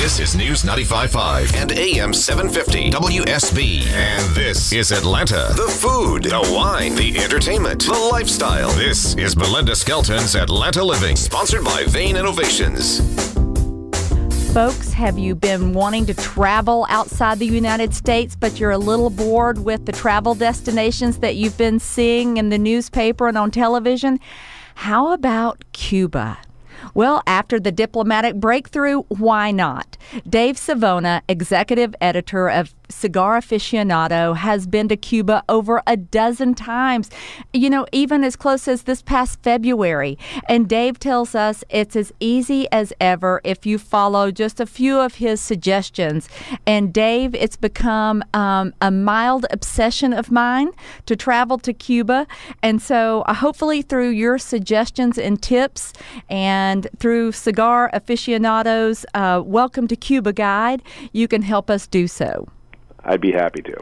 This is News 95.5 and AM 750 WSB. And this is Atlanta. The food, the wine, the entertainment, the lifestyle. This is Belinda Skelton's Atlanta Living, sponsored by Vane Innovations. Folks, have you been wanting to travel outside the United States, but you're a little bored with the travel destinations that you've been seeing in the newspaper and on television? How about Cuba? Well, after the diplomatic breakthrough, why not? Dave Savona, executive editor of Cigar Aficionado, has been to Cuba over a dozen times, even as close as this past February. And Dave tells us it's as easy as ever if you follow just a few of his suggestions. And Dave, it's become a mild obsession of mine to travel to Cuba. And so hopefully through your suggestions and tips and through Cigar Aficionado's Welcome to Cuba guide, you can help us do so. I'd be happy to.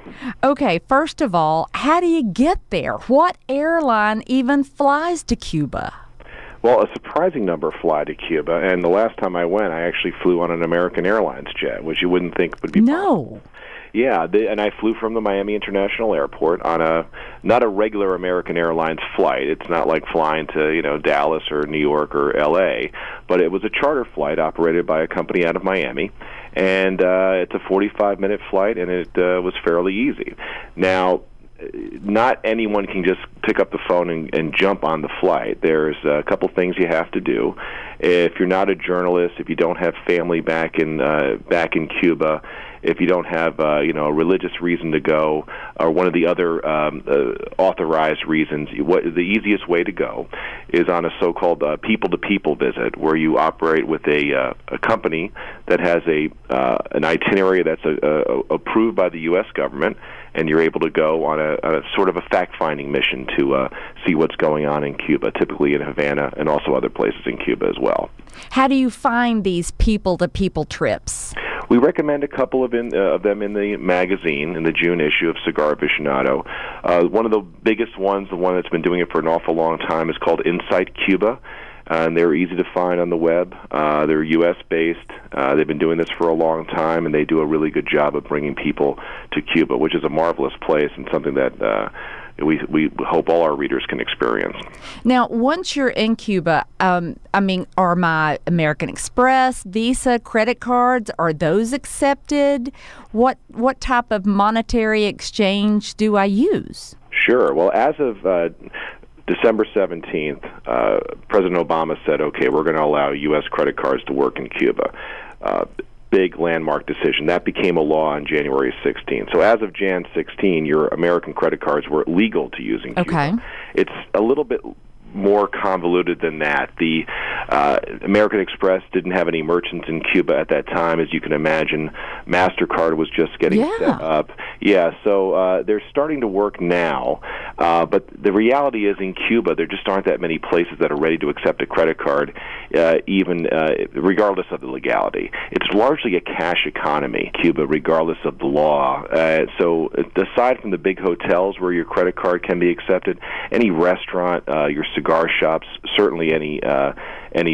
Okay, first of all, how do you get there? What airline even flies to Cuba? Well, a surprising number fly to Cuba, and the last time I went, I actually flew on an American Airlines jet, which you wouldn't think would be possible. Yeah, and I flew from the Miami International Airport on not a regular American Airlines flight. It's not like flying to, Dallas or New York or L.A., but it was a charter flight operated by a company out of Miami, and it's a 45-minute flight, and it was fairly easy. Now, not anyone can just pick up the phone and jump on the flight. There's a couple things you have to do. If you're not a journalist, if you don't have family back in Cuba, if you don't have a religious reason to go, or one of the other authorized reasons, the easiest way to go is on a so-called people-to-people visit, where you operate with a company that has an itinerary that's approved by the U.S. government, and you're able to go on a sort of a fact-finding mission to see what's going on in Cuba, typically in Havana and also other places in Cuba as well. How do you find these people-to-people trips? We recommend a couple of them in the magazine, in the June issue of Cigar Aficionado. One of the biggest ones, the one that's been doing it for an awful long time, is called Insight Cuba. And they're easy to find on the web. They're U.S.-based. They've been doing this for a long time, and they do a really good job of bringing people to Cuba, which is a marvelous place and something that we hope all our readers can experience. Now, once you're in Cuba, are my American Express, Visa, credit cards, are those accepted? What type of monetary exchange do I use? Sure. Well, as of December 17th, President Obama said, okay, we're going to allow U.S. credit cards to work in Cuba. Big landmark decision. That became a law on January 16th. So as of Jan 16, your American credit cards were legal to use in Cuba. Okay. It's a little bit more convoluted than that. The American Express didn't have any merchants in Cuba at that time, as you can imagine. MasterCard was just getting set up. Yeah, so they're starting to work now. But the reality is in Cuba, there just aren't that many places that are ready to accept a credit card, even regardless of the legality. It's largely a cash economy, Cuba, regardless of the law. So aside from the big hotels where your credit card can be accepted, any restaurant, your cigar shops, certainly any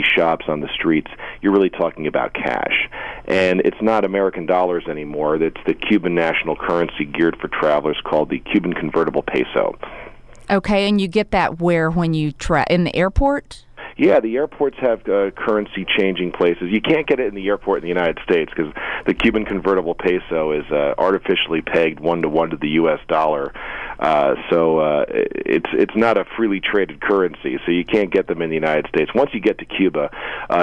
shops on the streets, you're really talking about cash. And it's not American dollars anymore. It's the Cuban national currency geared for travelers called the Cuban convertible peso. Okay, and you get that where when you try in the airport? Yeah, the airports have currency-changing places. You can't get it in the airport in the United States because the Cuban convertible peso is artificially pegged 1-to-1 to the U.S. dollar. So it's not a freely traded currency, so you can't get them in the United States. Once you get to Cuba,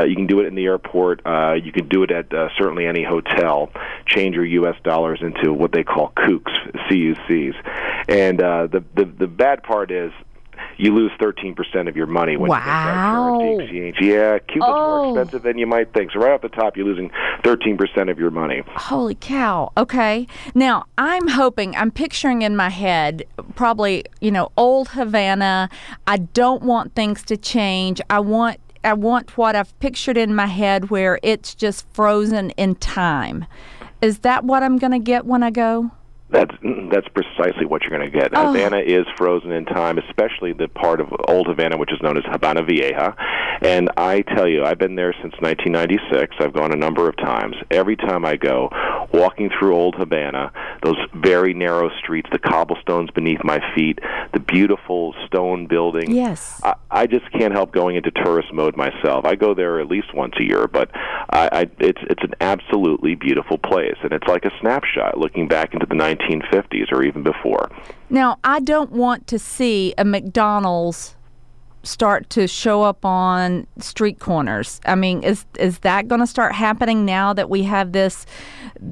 you can do it in the airport. You can do it at certainly any hotel. Change your U.S. dollars into what they call CUCs, C-U-Cs. And the bad part is, you lose 13% of your money when you make that currency exchange. Yeah, Cuba's more expensive than you might think. So right off the top, you're losing 13% of your money. Holy cow. Okay. Now, I'm picturing in my head probably, old Havana. I don't want things to change. I want what I've pictured in my head where it's just frozen in time. Is that what I'm going to get when I go? That's precisely what you're going to get. Havana is frozen in time, especially the part of Old Havana, which is known as Habana Vieja. And I tell you, I've been there since 1996. I've gone a number of times. Every time I go, walking through Old Havana, those very narrow streets, the cobblestones beneath my feet, the beautiful stone buildings. Yes. I just can't help going into tourist mode myself. I go there at least once a year, but it's an absolutely beautiful place. And it's like a snapshot looking back into the 1950s or even before. Now, I don't want to see a McDonald's start to show up on street corners. I mean, is that going to start happening now that we have this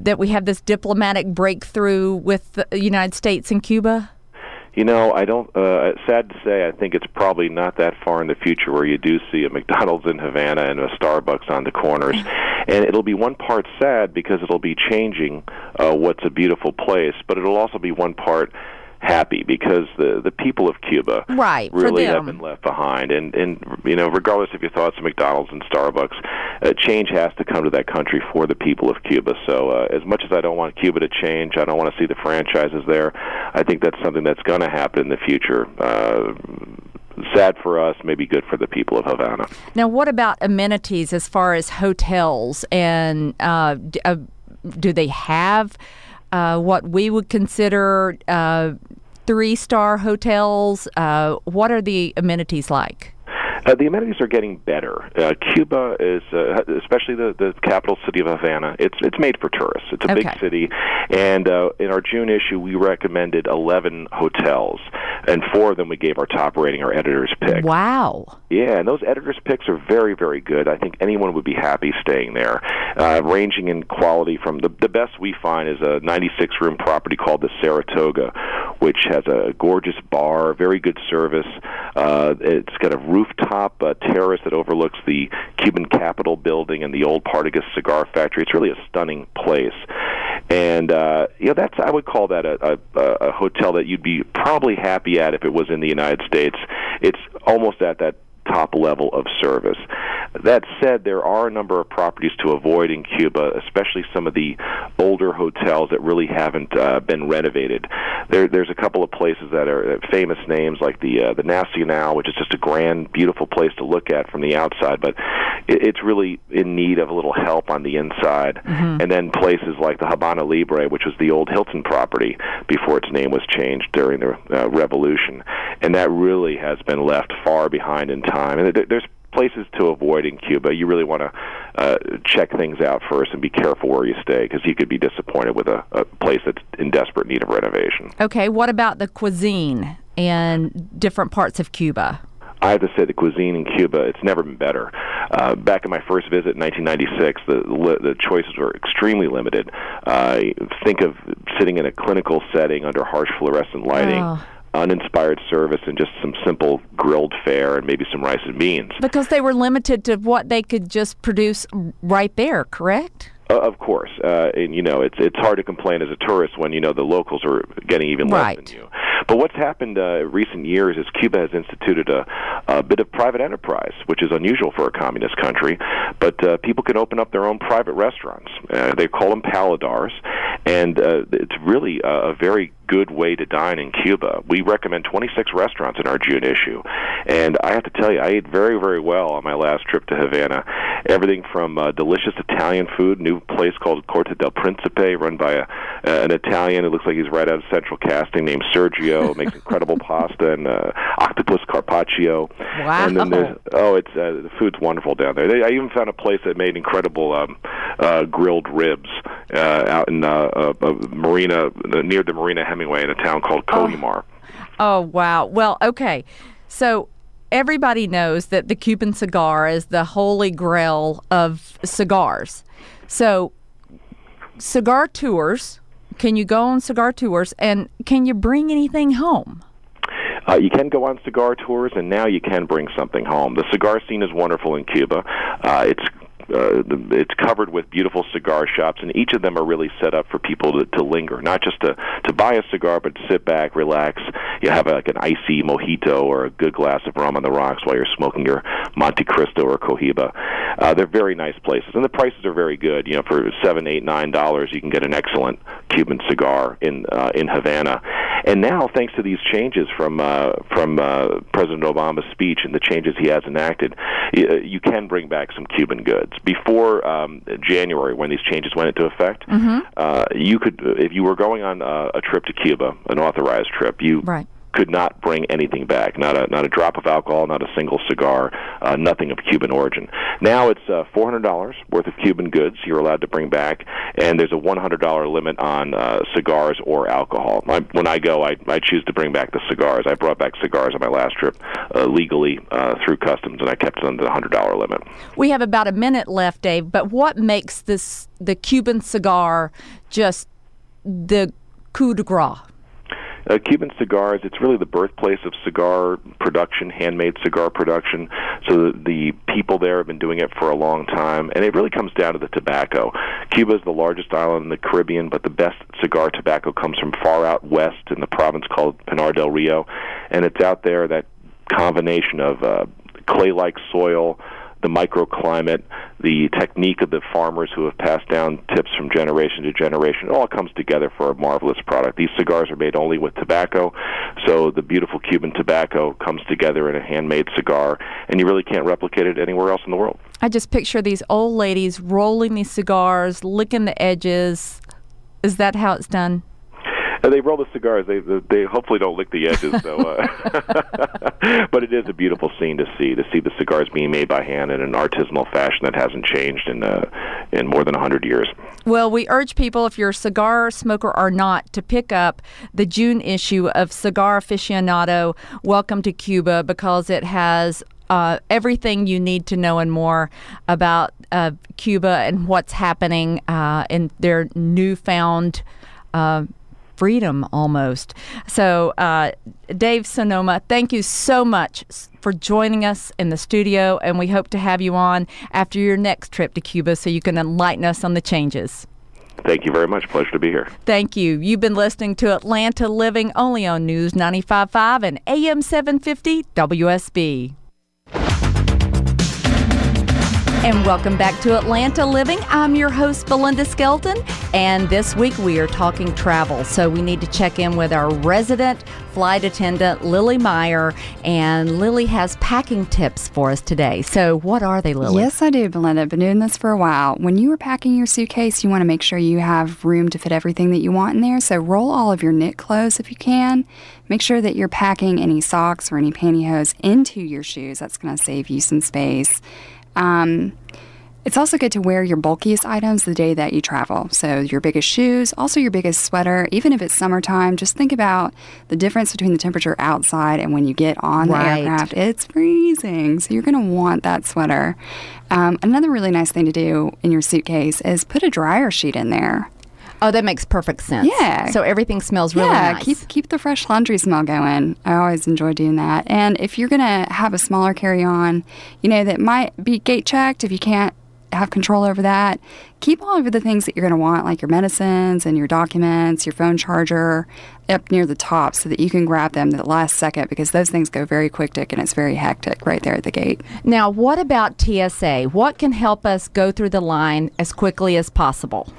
diplomatic breakthrough with the United States and Cuba? I don't. Sad to say, I think it's probably not that far in the future where you do see a McDonald's in Havana and a Starbucks on the corners. And it'll be one part sad because it'll be changing what's a beautiful place, but it'll also be one part happy because the people of Cuba really have been left behind. And regardless of your thoughts on McDonald's and Starbucks, change has to come to that country for the people of Cuba. So as much as I don't want Cuba to change, I don't want to see the franchises there, I think that's something that's going to happen in the future. Sad for us, maybe good for the people of Havana. Now, what about amenities as far as hotels? And do they have what we would consider three-star hotels? What are the amenities like? The amenities are getting better. Cuba is, especially the capital city of Havana, it's made for tourists. It's a big city. And in our June issue, we recommended 11 hotels, and 4 of them we gave our top rating, our editor's pick. Wow. Yeah, and those editor's picks are very, very good. I think anyone would be happy staying there, ranging in quality from the best we find is a 96-room property called the Saratoga, which has a gorgeous bar, very good service. It's got a rooftop terrace that overlooks the Cuban Capitol building and the old Partagas cigar factory. It's really a stunning place. And I would call that a hotel that you'd be probably happy at if it was in the United States. It's almost at that top level of service. That said, there are a number of properties to avoid in Cuba, especially some of the older hotels that really haven't been renovated. There's a couple of places that are famous names, like the Nacional, which is just a grand, beautiful place to look at from the outside, but it's really in need of a little help on the inside. Mm-hmm. And then places like the Habana Libre, which was the old Hilton property before its name was changed during the revolution. And that really has been left far behind in time. And there's places to avoid in Cuba. You really want to check things out first and be careful where you stay because you could be disappointed with a place that's in desperate need of renovation. Okay, what about the cuisine in different parts of Cuba? I have to say the cuisine in Cuba, it's never been better. Back in my first visit in 1996, the choices were extremely limited. Think of sitting in a clinical setting under harsh fluorescent lighting. Oh. Uninspired service and just some simple grilled fare and maybe some rice and beans. Because they were limited to what they could just produce right there, correct? Of course. It's hard to complain as a tourist when, the locals are getting even less than you. But what's happened in recent years is Cuba has instituted a bit of private enterprise, which is unusual for a communist country. But people can open up their own private restaurants. They call them paladars. And it's really a very good way to dine in Cuba. We recommend 26 restaurants in our June issue. And I have to tell you, I ate very, very well on my last trip to Havana. Everything from delicious Italian food, new place called Corte del Principe, run by an Italian who looks like he's right out of Central Casting, named Sergio, makes incredible pasta and octopus carpaccio. Wow. And then there's, the food's wonderful down there. I even found a place that made incredible grilled ribs out in Marina, near the Marina Hemingway in a town called Cojimar. Oh, wow. Well, okay. So everybody knows that the Cuban cigar is the holy grail of cigars. So cigar tours, can you go on cigar tours and can you bring anything home? You can go on cigar tours, and now you can bring something home. The cigar scene is wonderful in Cuba. It's covered with beautiful cigar shops, and each of them are really set up for people to linger, not just to buy a cigar, but to sit back, relax. You have like an icy mojito or a good glass of rum on the rocks while you're smoking your Monte Cristo or Cohiba. They're very nice places, and the prices are very good. You know, for $7, $8, $9, you can get an excellent Cuban cigar in Havana. And now, thanks to these changes from President Obama's speech and the changes he has enacted, you can bring back some Cuban goods. Before January, when these changes went into effect, you could, if you were going on a trip to Cuba, an authorized trip, you could not bring anything back, not a drop of alcohol, not a single cigar, nothing of Cuban origin. Now it's $400 worth of Cuban goods you're allowed to bring back, and there's a $100 limit on cigars or alcohol. When I go, I choose to bring back the cigars. I brought back cigars on my last trip legally through customs, and I kept it under the $100 limit. We have about a minute left, Dave, but what makes the Cuban cigar just the coup de grace? Cuban cigars, it's really the birthplace of cigar production, handmade cigar production. So the people there have been doing it for a long time, and it really comes down to the tobacco. Cuba is the largest island in the Caribbean, but the best cigar tobacco comes from far out west in the province called Pinar del Rio, and it's out there, that combination of clay-like soil, the microclimate, the technique of the farmers who have passed down tips from generation to generation. It all comes together for a marvelous product. These cigars are made only with tobacco, so the beautiful Cuban tobacco comes together in a handmade cigar, and you really can't replicate it anywhere else in the world. I just picture these old ladies rolling these cigars, licking the edges. Is that how it's done? They roll the cigars. They hopefully don't lick the edges, though. But it is a beautiful scene to see the cigars being made by hand in an artisanal fashion that hasn't changed in more than 100 years. Well, we urge people, if you're a cigar smoker or not, to pick up the June issue of Cigar Aficionado, Welcome to Cuba, because it has everything you need to know and more about Cuba and what's happening in their newfound freedom almost. So, Dave Savona, thank you so much for joining us in the studio, and we hope to have you on after your next trip to Cuba so you can enlighten us on the changes. Thank you very much. Pleasure to be here. Thank you. You've been listening to Atlanta Living, only on News 95.5 and AM 750 WSB. And welcome back to Atlanta Living. I'm your host, Belinda Skelton, and this week we are talking travel. So we need to check in with our resident flight attendant, Lily Meyer, and Lily has packing tips for us today. So what are they, Lily? Yes, I do, Belinda. I've been doing this for a while. When you are packing your suitcase, you want to make sure you have room to fit everything that you want in there. So roll all of your knit clothes if you can. Make sure that you're packing any socks or any pantyhose into your shoes. That's going to save you some space. It's also good to wear your bulkiest items the day that you travel. So your biggest shoes, also your biggest sweater, even if it's summertime, just think about the difference between the temperature outside and when you get on the aircraft. It's freezing, so you're going to want that sweater. Another really nice thing to do in your suitcase is put a dryer sheet in there. Oh, that makes perfect sense. Yeah. So everything smells really nice. Yeah, keep the fresh laundry smell going. I always enjoy doing that. And if you're going to have a smaller carry-on, you know, that might be gate-checked if you can't have control over that, keep all of the things that you're going to want, like your medicines and your documents, your phone charger, up near the top so that you can grab them at the last second, because those things go very quick, and it's very hectic right there at the gate. Now, what about TSA? What can help us go through the line as quickly as possible?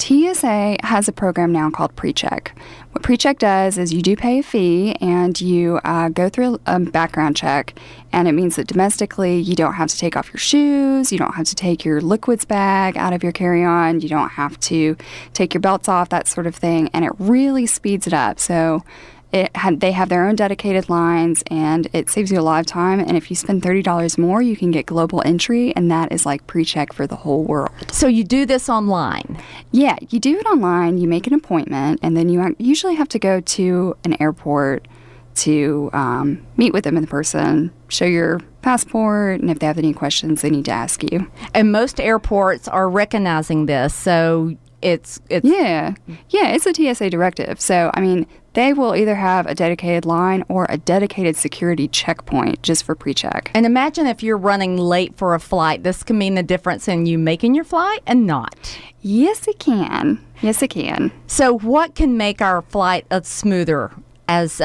TSA has a program now called PreCheck. What PreCheck does is you do pay a fee, and you go through a background check, and it means that domestically you don't have to take off your shoes, you don't have to take your liquids bag out of your carry-on, you don't have to take your belts off, that sort of thing, and it really speeds it up. So they have their own dedicated lines, and it saves you a lot of time. And if you spend $30 more, you can get global entry, and that is like PreCheck for the whole world. So you do this online? Yeah, you do it online. You make an appointment, and then you usually have to go to an airport to meet with them in person, show your passport, and if they have any questions, they need to ask you. And most airports are recognizing this, so It's a TSA directive. So, I mean, they will either have a dedicated line or a dedicated security checkpoint just for PreCheck. And imagine if you're running late for a flight. This can mean the difference in you making your flight and not. Yes, it can. Yes, it can. So what can make our flight smoother as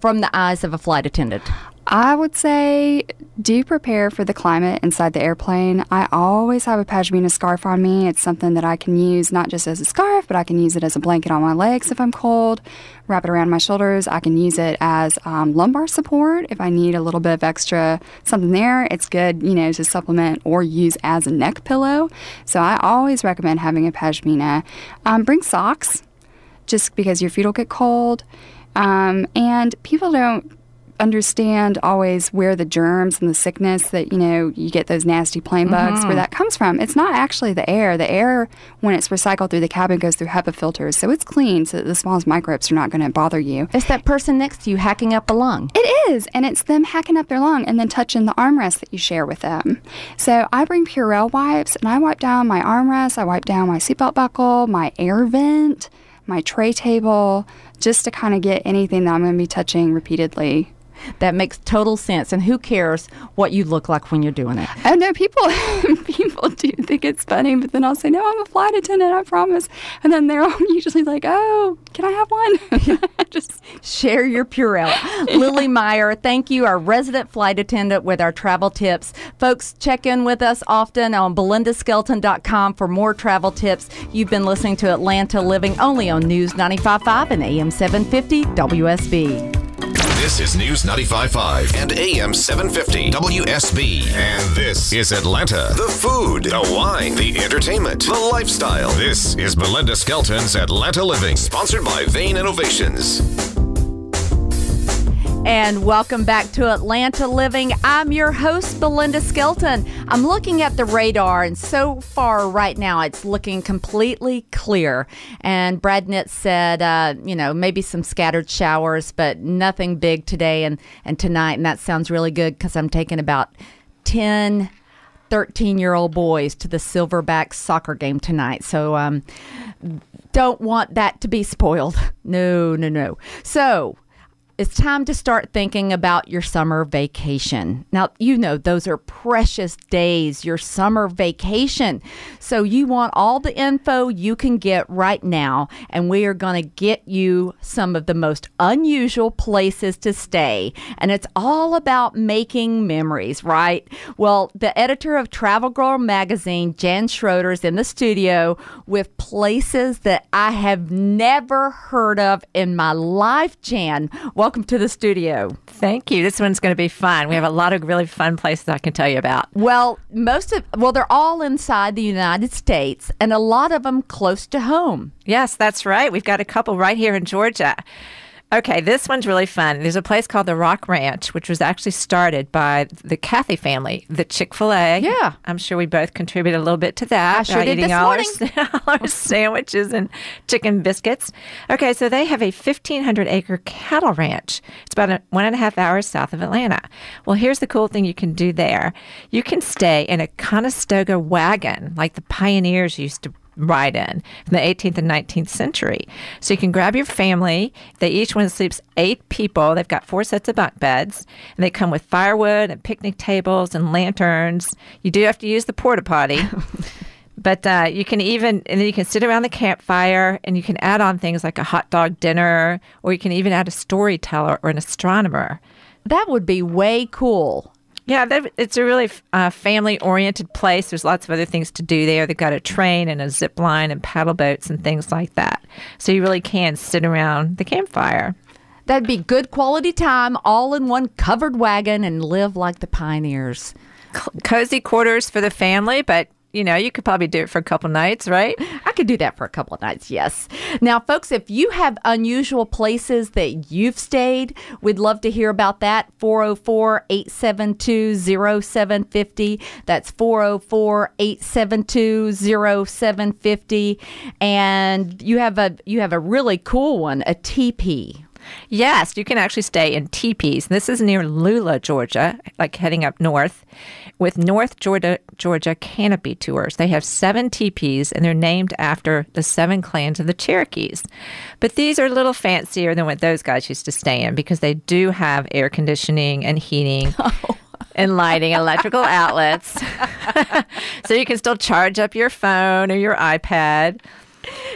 from the eyes of a flight attendant? I would say do prepare for the climate inside the airplane. I always have a pashmina scarf on me. It's something that I can use not just as a scarf, but I can use it as a blanket on my legs if I'm cold, wrap it around my shoulders. I can use it as lumbar support if I need a little bit of extra something there. It's good, you know, to supplement or use as a neck pillow. So I always recommend having a pashmina. Bring socks just because your feet will get cold. And people don't understand always where the germs and the sickness that, you know, you get those nasty plane bugs, where that comes from. It's not actually the air. The air, when it's recycled through the cabin, goes through HEPA filters, so it's clean so that the smallest microbes are not going to bother you. It's that person next to you hacking up a lung. It is, and it's them hacking up their lung and then touching the armrest that you share with them. So I bring Purell wipes, and I wipe down my armrest, I wipe down my seatbelt buckle, my air vent, my tray table, just to kind of get anything that I'm going to be touching repeatedly. That makes total sense. And who cares what you look like when you're doing it? Oh, no, people do think it's funny, but then I'll say, no, I'm a flight attendant, I promise. And then they're all usually like, oh, can I have one? Just share your Purell. Yeah. Lily Meyer, thank you, our resident flight attendant with our travel tips. Folks, check in with us often on BelindaSkeleton.com for more travel tips. You've been listening to Atlanta Living only on News 95.5 and AM 750 WSB. This is News 95.5 and AM 750 WSB. And this is Atlanta. The food, the wine, the entertainment, the lifestyle. This is Belinda Skelton's Atlanta Living, sponsored by Vane Innovations. And welcome back to Atlanta Living. I'm your host, Belinda Skelton. I'm looking at the radar, and so far right now, it's looking completely clear. And Brad Nitt said, maybe some scattered showers, but nothing big today and tonight. And that sounds really good because I'm taking about 10 13-year-old boys to the Silverback soccer game tonight. So don't want that to be spoiled. No. So it's time to start thinking about your summer vacation. Now, you know, those are precious days, your summer vacation. So you want all the info you can get right now, and we are going to get you some of the most unusual places to stay. And it's all about making memories, right? Well, the editor of Travel Girl magazine, Jan Schroeder, is in the studio with places that I have never heard of in my life, Jan. Welcome to the studio. Thank you. This one's going to be fun. We have a lot of really fun places I can tell you about. Well, they're all inside the United States, and a lot of them close to home. Yes, that's right. We've got a couple right here in Georgia. Okay, this one's really fun. There's a place called the Rock Ranch, which was actually started by the Cathy family, the Chick-fil-A. Yeah. I'm sure we both contributed a little bit to that. I sure did this morning. All our sandwiches and chicken biscuits. Okay, so they have a 1,500-acre cattle ranch. It's about 1.5 hours south of Atlanta. Well, here's the cool thing you can do there. You can stay in a Conestoga wagon, like the pioneers used to ride in the 18th and 19th century. So you can grab your family. They each one sleeps 8 people. They've got 4 sets of bunk beds, and they come with firewood and picnic tables and lanterns. You do have to use the porta potty. But you can sit around the campfire, and you can add on things like a hot dog dinner, or you can even add a storyteller or an astronomer. That would be way cool. Yeah, it's a really family-oriented place. There's lots of other things to do there. They've got a train and a zip line and paddle boats and things like that. So you really can sit around the campfire. That'd be good quality time, all in one covered wagon, and live like the pioneers. Cozy quarters for the family, but you know, you could probably do it for a couple nights, right? I could do that for a couple of nights, yes. Now, folks, if you have unusual places that you've stayed, we'd love to hear about that. 404-872-0750. That's 404-872-0750. And you have a really cool one, a teepee. Yes, you can actually stay in teepees. This is near Lula, Georgia, like heading up north, with North Georgia Canopy Tours. They have 7 teepees, and they're named after the 7 clans of the Cherokees. But these are a little fancier than what those guys used to stay in, because they do have air conditioning and heating. Oh. And lighting, electrical outlets. So you can still charge up your phone or your iPad.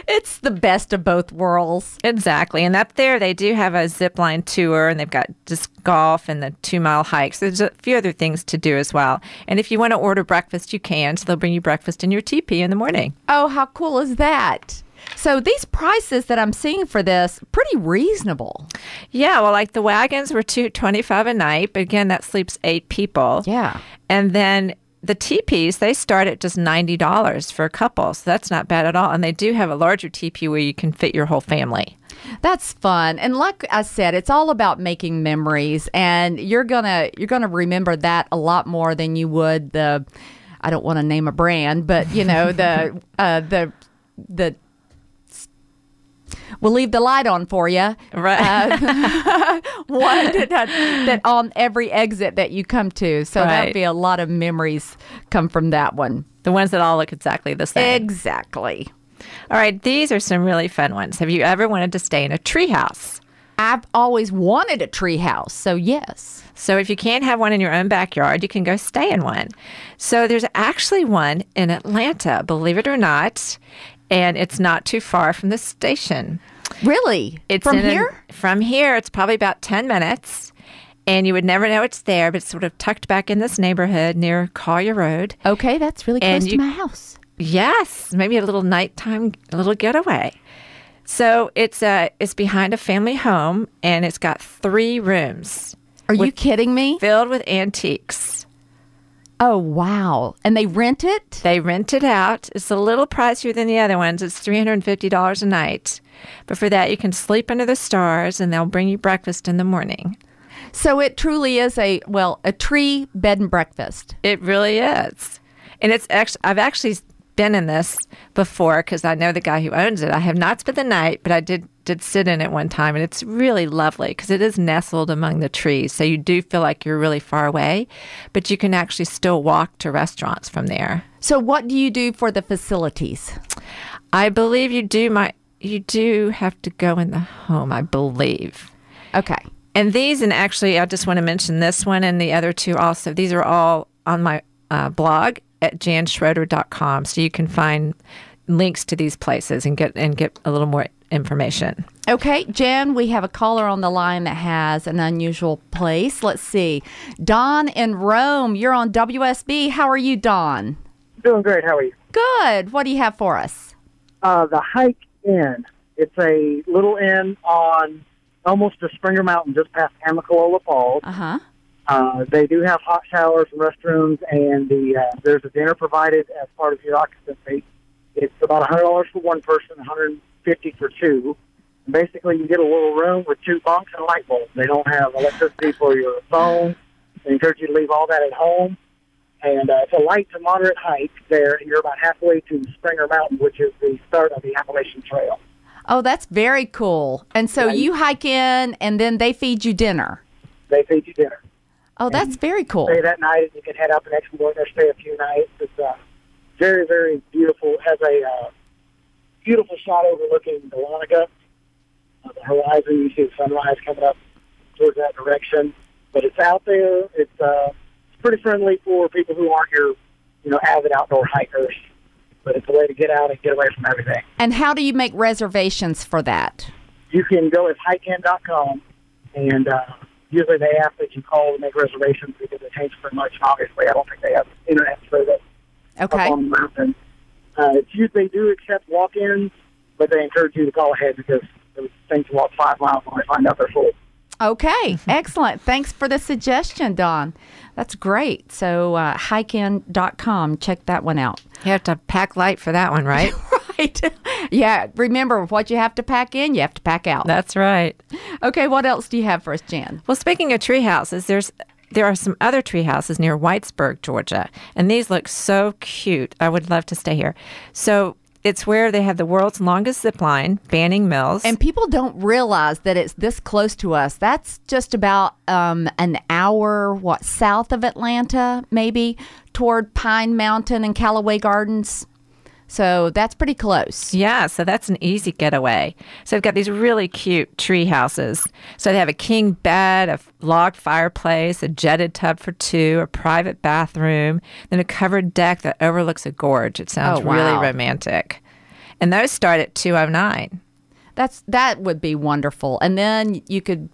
It's the best of both worlds. Exactly. And up there, they do have a zip line tour, and they've got disc golf and the 2-mile hikes. There's a few other things to do as well. And if you want to order breakfast, you can. So they'll bring you breakfast in your teepee in the morning. Oh, how cool is that? So these prices that I'm seeing for this, pretty reasonable. Yeah, well, like the wagons were $225 a night, but again, that sleeps 8 people. Yeah. And then the teepees, they start at just $90 for a couple, so that's not bad at all. And they do have a larger teepee where you can fit your whole family. That's fun. And like I said, it's all about making memories, and you're gonna remember that a lot more than you would the, I don't want to name a brand, but you know, the we'll leave the light on for you. Right. One that on every exit that you come to. So right. That'll be a lot of memories come from that one. The ones that all look exactly the same. Exactly. All right. These are some really fun ones. Have you ever wanted to stay in a treehouse? I've always wanted a treehouse, so yes. So if you can't have one in your own backyard, you can go stay in one. So there's actually one in Atlanta, believe it or not. And it's not too far from the station. Really? It's from here? From here, it's probably about 10 minutes. And you would never know it's there, but it's sort of tucked back in this neighborhood near Collier Road. Okay, that's really close to my house. Yes, maybe a little nighttime, a little getaway. So it's behind a family home, and it's got 3 rooms. Are you kidding me? Filled with antiques. Oh, wow. And they rent it? They rent it out. It's a little pricier than the other ones. It's $350 a night. But for that, you can sleep under the stars, and they'll bring you breakfast in the morning. So it truly is a tree bed and breakfast. It really is. And I've actually been in this before because I know the guy who owns it. I have not spent the night, but I did sit in it one time, and it's really lovely because it is nestled among the trees, so you do feel like you're really far away, but you can actually still walk to restaurants from there. So what do you do for the facilities? I believe you do have to go in the home, I believe. Okay. And these, and actually I just want to mention this one and the other two also. These are all on my blog at janschroeder.com, so you can find links to these places and get a little more information. Okay, Jan, we have a caller on the line that has an unusual place. Let's see. Don in Rome, you're on WSB. How are you, Don? Doing great. How are you? Good. What do you have for us? The Hike Inn. It's a little inn on almost the Springer Mountain, just past Amicalola Falls. Uh-huh. They do have hot showers and restrooms, and there's a dinner provided as part of your occupancy. It's about $100 for one person, $150 for two. And basically, you get a little room with 2 bunks and a light bulb. They don't have electricity for your phone. They encourage you to leave all that at home. And it's a light to moderate hike there, and you're about halfway to Springer Mountain, which is the start of the Appalachian Trail. Oh, that's very cool. And so you hike in, and then they feed you dinner. They feed you dinner. Oh, that's very cool. Stay that night, and you can head out the next morning or stay a few nights. It's very, very beautiful. It has a beautiful shot overlooking Dahlonega. On the horizon, you see the sunrise coming up towards that direction. But it's out there. It's pretty friendly for people who aren't your, avid outdoor hikers. But it's a way to get out and get away from everything. And how do you make reservations for that? You can go at hikein.com, and usually they ask that you call to make reservations because it changes so much. Obviously, I don't think they have internet service. Okay. Up on the mountain. They do accept walk-ins, but they encourage you to call ahead because those things walk 5 miles when they find out they're full. Okay, excellent. Thanks for the suggestion, Don. That's great. So hikein.com, check that one out. You have to pack light for that one, right? Right. Yeah, remember what you have to pack in, you have to pack out. That's right. Okay, what else do you have for us, Jan? Well, speaking of tree houses, there are some other tree houses near Whitesburg, Georgia, and these look so cute. I would love to stay here. So It's where they have the world's longest zip line, Banning Mills. And people don't realize that it's this close to us. That's just about an hour, south of Atlanta, maybe, toward Pine Mountain and Callaway Gardens. So that's pretty close. Yeah, so that's an easy getaway. So they've got these really cute tree houses. So they have a king bed, a log fireplace, a jetted tub for two, a private bathroom, then a covered deck that overlooks a gorge. It sounds really romantic. And those start at $209. That would be wonderful. And then you could,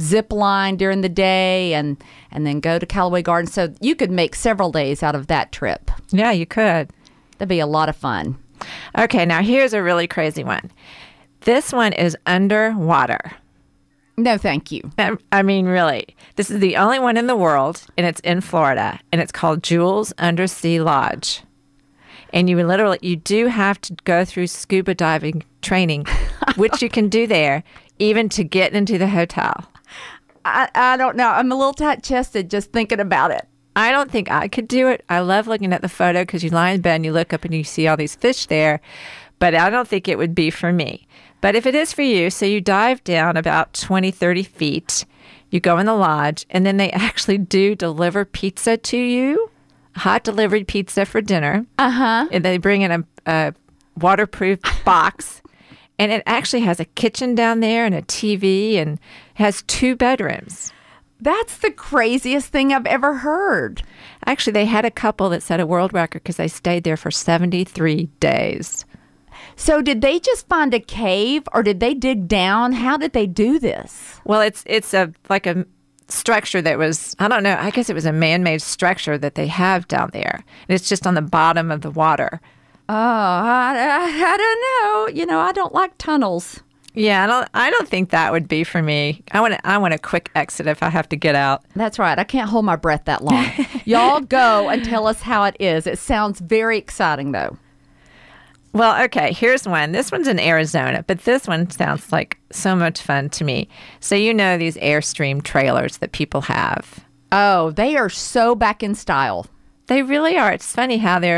zip line during the day and then go to Callaway Gardens. So you could make several days out of that trip. Yeah, you could. That'd be a lot of fun. Okay, now here's a really crazy one. This one is underwater. No, thank you. I mean, really. This is the only one in the world, and it's in Florida, and it's called Jules Undersea Lodge. And you do have to go through scuba diving training, which you can do there, even to get into the hotel. I don't know. I'm a little tight-chested just thinking about it. I don't think I could do it. I love looking at the photo because you lie in bed and you look up and you see all these fish there, but I don't think it would be for me. But if it is for you, so you dive down about 20, 30 feet, you go in the lodge, and then they actually do deliver pizza to you, hot delivery pizza for dinner. Uh-huh. And they bring in a waterproof box, and it actually has a kitchen down there and a TV and has two bedrooms. That's the craziest thing I've ever heard. Actually, they had a couple that set a world record because they stayed there for 73 days. So did they just find a cave or did they dig down? How did they do this? Well, it's like a structure that was, I don't know, I guess it was a man-made structure that they have down there. And it's just on the bottom of the water. Oh, I don't know. I don't like tunnels. Yeah, I don't think that would be for me. I want a quick exit if I have to get out. That's right. I can't hold my breath that long. Y'all go and tell us how it is. It sounds very exciting, though. Well, okay, here's one. This one's in Arizona, but this one sounds like so much fun to me. So these Airstream trailers that people have. Oh, they are so back in style. They really are. It's funny how they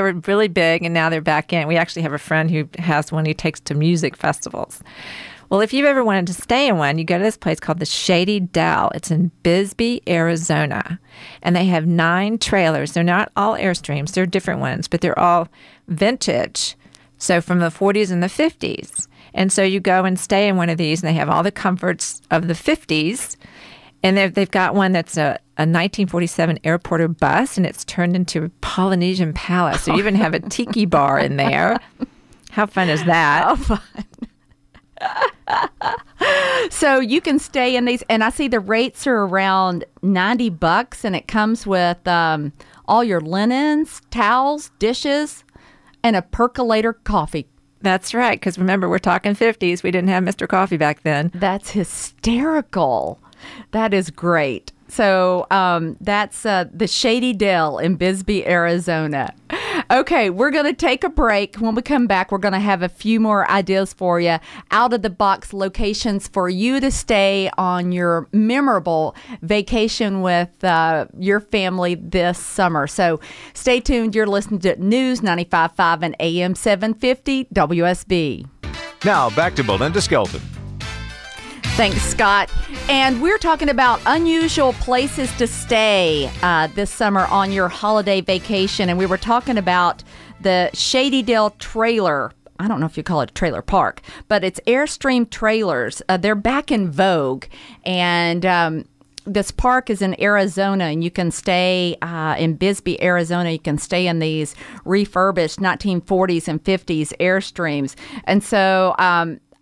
were really big, and now they're back in. We actually have a friend who has one he takes to music festivals. Well, if you've ever wanted to stay in one, you go to this place called the Shady Dell. It's in Bisbee, Arizona, and they have 9 trailers. They're not all Airstreams. They're different ones, but they're all vintage, so from the 40s and the 50s. And so you go and stay in one of these, and they have all the comforts of the 50s, and they've got one that's a 1947 airporter bus, and it's turned into a Polynesian palace. So you even have a tiki bar in there. How fun is that? Oh, fun. So you can stay in these, and I see the rates are around $90, and it comes with all your linens, towels, dishes, and a percolator coffee. That's right, because remember, we're talking 50s. We didn't have Mr. Coffee back then. That's hysterical. That is great. So that's the Shady Dell in Bisbee, Arizona. Okay, we're going to take a break. When we come back, we're going to have a few more ideas for you, out-of-the-box locations for you to stay on your memorable vacation with your family this summer. So stay tuned. You're listening to News 95.5 and AM 750 WSB. Now back to Belinda Skelton. Thanks, Scott. And we're talking about unusual places to stay this summer on your holiday vacation. And we were talking about the Shady Dell trailer. I don't know if you call it a trailer park, but it's Airstream trailers. They're back in vogue. And this park is in Arizona, and you can stay in Bisbee, Arizona. You can stay in these refurbished 1940s and 50s Airstreams. And so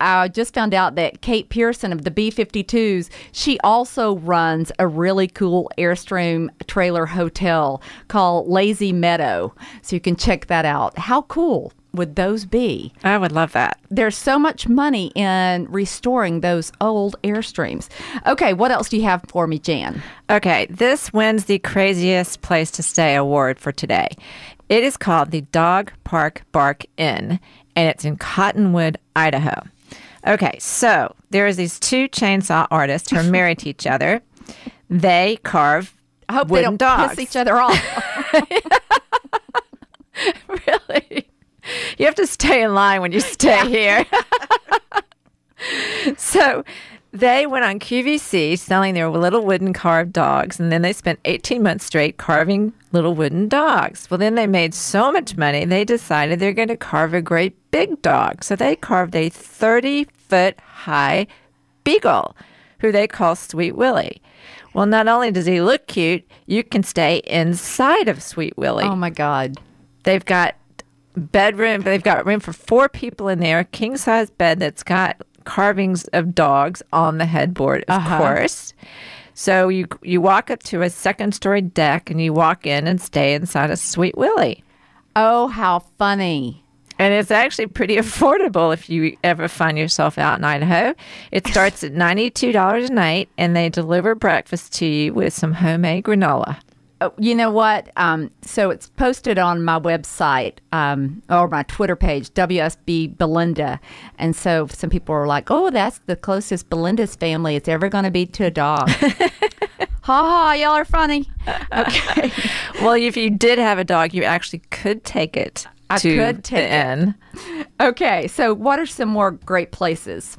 I just found out that Kate Pearson of the B-52s, she also runs a really cool Airstream trailer hotel called Lazy Meadow. So you can check that out. How cool would those be? I would love that. There's so much money in restoring those old Airstreams. Okay, what else do you have for me, Jan? Okay, this wins the Craziest Place to Stay award for today. It is called the Dog Park Bark Inn, and it's in Cottonwood, Idaho. Okay, so there is these two chainsaw artists who are married to each other. They carve wooden dogs. I hope they don't piss each other off. Really? You have to stay in line when you stay here. So they went on QVC selling their little wooden carved dogs, and then they spent 18 months straight carving little wooden dogs. Well, then they made so much money, they decided they're going to carve a great big dog. So they carved a 30-foot high beagle, who they call Sweet Willie. Well, not only does he look cute, you can stay inside of Sweet Willie. Oh, my God. They've got bedroom. They've got room for four people in there, a king-size bed that's got carvings of dogs on the headboard, of course. So you walk up to a second-story deck, and you walk in and stay inside of Sweet Willie. Oh, how funny. And it's actually pretty affordable if you ever find yourself out in Idaho. It starts at $92 a night, and they deliver breakfast to you with some homemade granola. Oh, you know what? So it's posted on my website or my Twitter page, WSB Belinda. And so some people are like, oh, that's the closest Belinda's family it's ever going to be to a dog. Ha ha, y'all are funny. Okay. Well, if you did have a dog, you actually could take it. I could take in. Okay, so what are some more great places?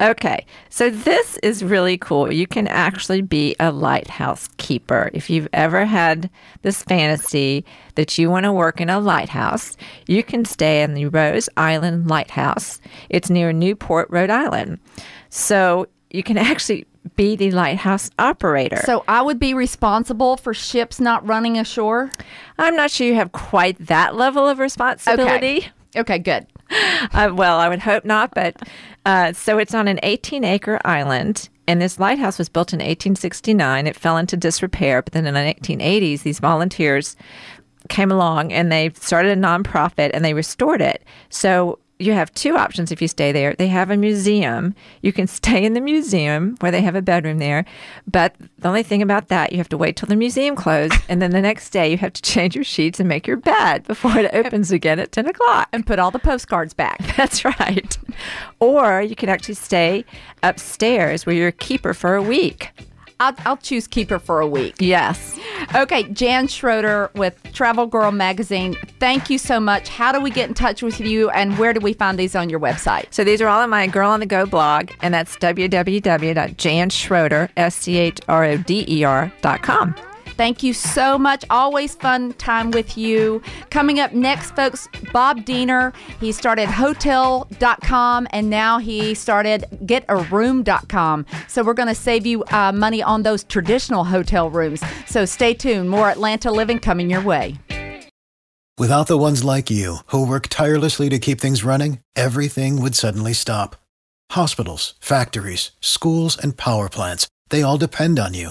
Okay, so this is really cool. You can actually be a lighthouse keeper. If you've ever had this fantasy that you want to work in a lighthouse, you can stay in the Rose Island Lighthouse. It's near Newport, Rhode Island. So you can actually be the lighthouse operator. So I would be responsible for ships not running ashore? I'm not sure you have quite that level of responsibility. Okay, good. Well, I would hope not, but so it's on an 18-acre island, and this lighthouse was built in 1869. It fell into disrepair, but then in the 1980s, these volunteers came along, and they started a nonprofit, and they restored it. So you have two options if you stay there. They have a museum. You can stay in the museum where they have a bedroom there. But the only thing about that, you have to wait till the museum closes. And then the next day, you have to change your sheets and make your bed before it opens again at 10 o'clock. And put all the postcards back. That's right. Or you can actually stay upstairs where you're a keeper for a week. I'll choose keeper for a week. Yes. Okay, Jan Schroeder with Travel Girl Magazine. Thank you so much. How do we get in touch with you, and where do we find these on your website? So these are all on my Girl on the Go blog, and that's www.janschroeder.com. Thank you so much. Always fun time with you. Coming up next, folks, Bob Diener. He started Hotel.com, and now he started GetARoom.com. So we're going to save you money on those traditional hotel rooms. So stay tuned. More Atlanta living coming your way. Without the ones like you who work tirelessly to keep things running, everything would suddenly stop. Hospitals, factories, schools, and power plants, they all depend on you.